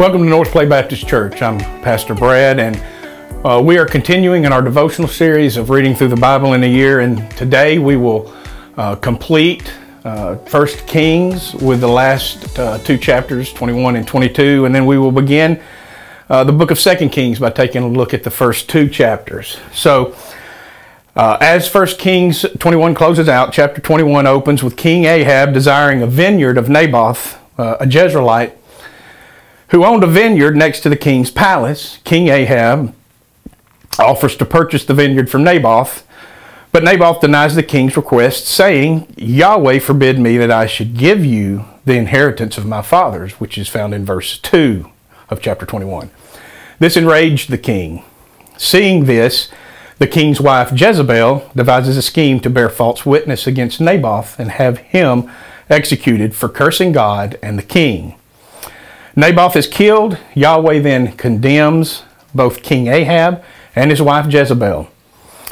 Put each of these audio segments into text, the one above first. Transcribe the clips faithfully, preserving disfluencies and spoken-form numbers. Welcome to North Play Baptist Church. I'm Pastor Brad, and uh, we are continuing in our devotional series of reading through the Bible in a year, and today we will uh, complete uh, First Kings with the last uh, two chapters, twenty-one and twenty-two, and then we will begin uh, the book of Second Kings by taking a look at the first two chapters. So, uh, as First Kings twenty-one closes out, chapter twenty-one opens with King Ahab desiring a vineyard of Naboth, uh, a Jezreelite, who owned a vineyard next to the king's palace. King Ahab offers to purchase the vineyard from Naboth, but Naboth denies the king's request, saying, "Yahweh forbid me that I should give you the inheritance of my fathers," which is found in verse two of chapter twenty-one. This enraged the king. Seeing this, the king's wife Jezebel devises a scheme to bear false witness against Naboth and have him executed for cursing God and the king. Naboth is killed. Yahweh then condemns both King Ahab and his wife Jezebel.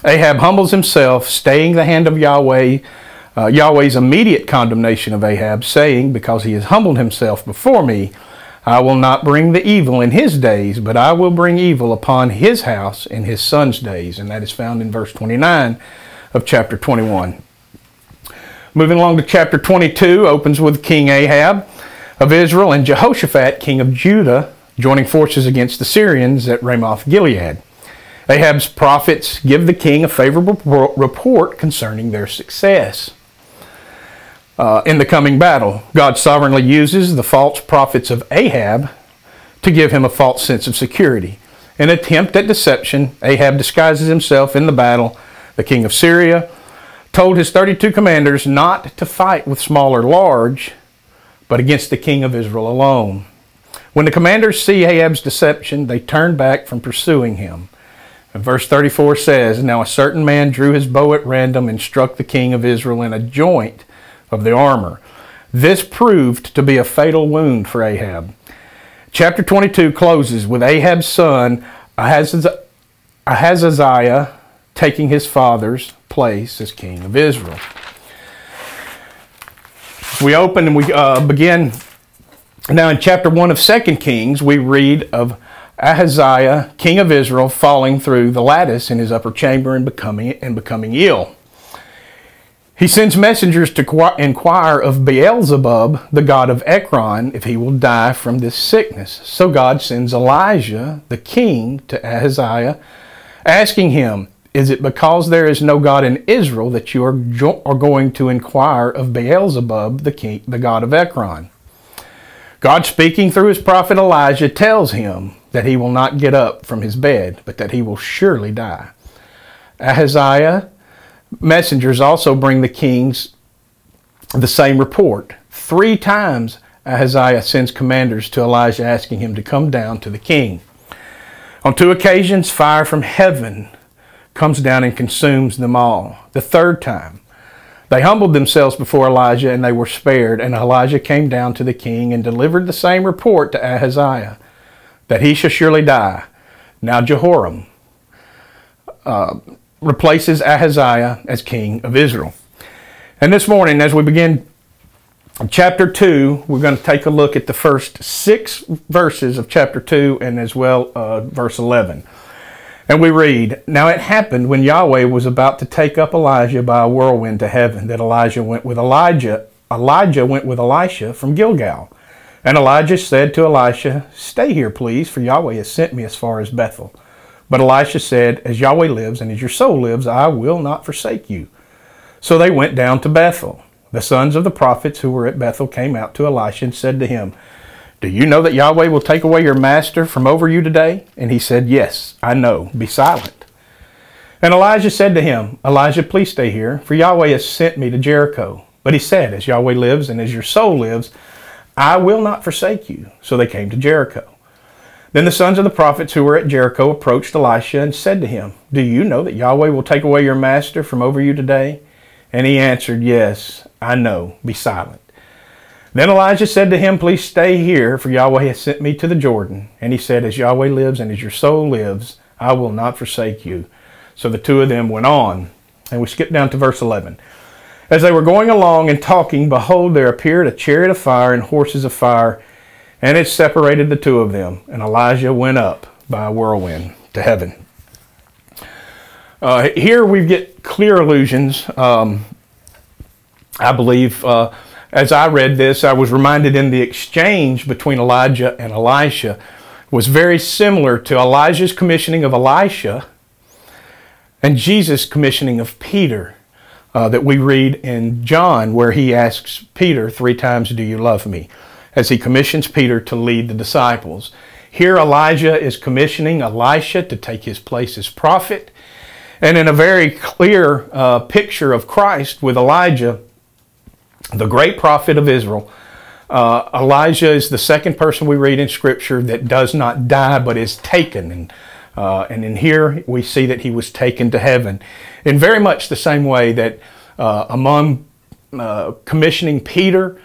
Ahab humbles himself, staying the hand of Yahweh, uh, Yahweh's immediate condemnation of Ahab, saying, "Because he has humbled himself before me, I will not bring the evil in his days, but I will bring evil upon his house in his son's days." And that is found in verse twenty-nine of chapter twenty-one. Moving along to chapter twenty-two, opens with King Ahab of Israel and Jehoshaphat, king of Judah, joining forces against the Syrians at Ramoth-Gilead. Ahab's prophets give the king a favorable report concerning their success uh, in the coming battle. God sovereignly uses the false prophets of Ahab to give him a false sense of security. In an attempt at deception, Ahab disguises himself in the battle. The king of Syria told his thirty-two commanders not to fight with small or large, but against the king of Israel alone. When the commanders see Ahab's deception, they turn back from pursuing him. And verse thirty-four says, "Now a certain man drew his bow at random and struck the king of Israel in a joint of the armor." This proved to be a fatal wound for Ahab. Chapter twenty-two closes with Ahab's son Ahaziah taking his father's place as king of Israel. We open and we uh, begin now in chapter one of Second Kings. We read of Ahaziah, king of Israel, falling through the lattice in his upper chamber and becoming and becoming ill. He sends messengers to inquire of Beelzebub, the god of Ekron, if he will die from this sickness. So God sends Elijah, the king, to Ahaziah, asking him, "Is it because there is no God in Israel that you are, jo- are going to inquire of Beelzebub, the king, the god of Ekron?" God, speaking through his prophet Elijah, tells him that he will not get up from his bed, but that he will surely die. Ahaziah messengers also bring the kings the same report. Three times Ahaziah sends commanders to Elijah asking him to come down to the king. On two occasions, fire from heaven comes down and consumes them all. The third time, they humbled themselves before Elijah and they were spared. And Elijah came down to the king and delivered the same report to Ahaziah, that he shall surely die. Now Jehoram uh, replaces Ahaziah as king of Israel. And this morning, as we begin chapter two, we're going to take a look at the first six verses of chapter two and as well uh, verse eleven. And we read, "Now it happened when Yahweh was about to take up Elijah by a whirlwind to heaven, that Elijah went with Elijah. Elijah went with Elisha from Gilgal. And Elijah said to Elisha, 'Stay here, please, for Yahweh has sent me as far as Bethel.' But Elisha said, 'As Yahweh lives and as your soul lives, I will not forsake you.' So they went down to Bethel. The sons of the prophets who were at Bethel came out to Elisha and said to him, 'Do you know that Yahweh will take away your master from over you today?' And he said, 'Yes, I know. Be silent.' And Elijah said to him, 'Elijah, please stay here, for Yahweh has sent me to Jericho.' But he said, 'As Yahweh lives and as your soul lives, I will not forsake you.' So they came to Jericho. Then the sons of the prophets who were at Jericho approached Elisha and said to him, 'Do you know that Yahweh will take away your master from over you today?' And he answered, 'Yes, I know. Be silent.' Then Elijah said to him, 'Please stay here, for Yahweh has sent me to the Jordan.' And he said, 'As Yahweh lives and as your soul lives, I will not forsake you.' So the two of them went on." And we skip down to verse eleven. "As they were going along and talking, behold, there appeared a chariot of fire and horses of fire. And it separated the two of them, and Elijah went up by a whirlwind to heaven. Uh, here we get clear allusions. Um, I believe uh, as I read this, I was reminded in the exchange between Elijah and Elisha was very similar to Elijah's commissioning of Elisha and Jesus' commissioning of Peter uh, that we read in John, where he asks Peter three times, "Do you love me?" as he commissions Peter to lead the disciples. Here Elijah is commissioning Elisha to take his place as prophet. And in a very clear uh, picture of Christ with Elijah, the great prophet of Israel, uh, Elijah is the second person we read in Scripture that does not die but is taken. And, uh, and in here we see that he was taken to heaven in very much the same way that uh, among uh, commissioning Peter,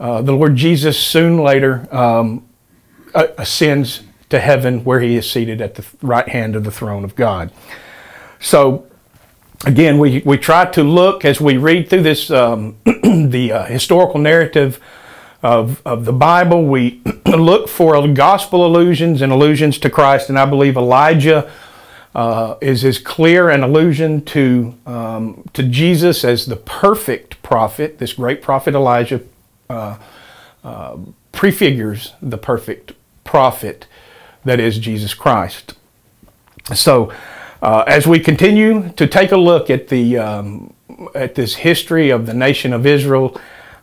Uh, the Lord Jesus soon later um, ascends to heaven where he is seated at the right hand of the throne of God. So, again, we, we try to look as we read through this, um, the uh, historical narrative of, of the Bible, we look for gospel allusions and allusions to Christ. And I believe Elijah uh, is as clear an allusion to, um, to Jesus as the perfect prophet, this great prophet Elijah, Uh, uh, prefigures the perfect prophet that is Jesus Christ. So uh, as we continue to take a look at the um, at this history of the nation of Israel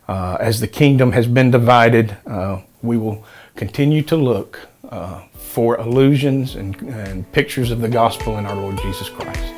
uh, as the kingdom has been divided, uh, we will continue to look uh, for allusions and, and pictures of the gospel in our Lord Jesus Christ.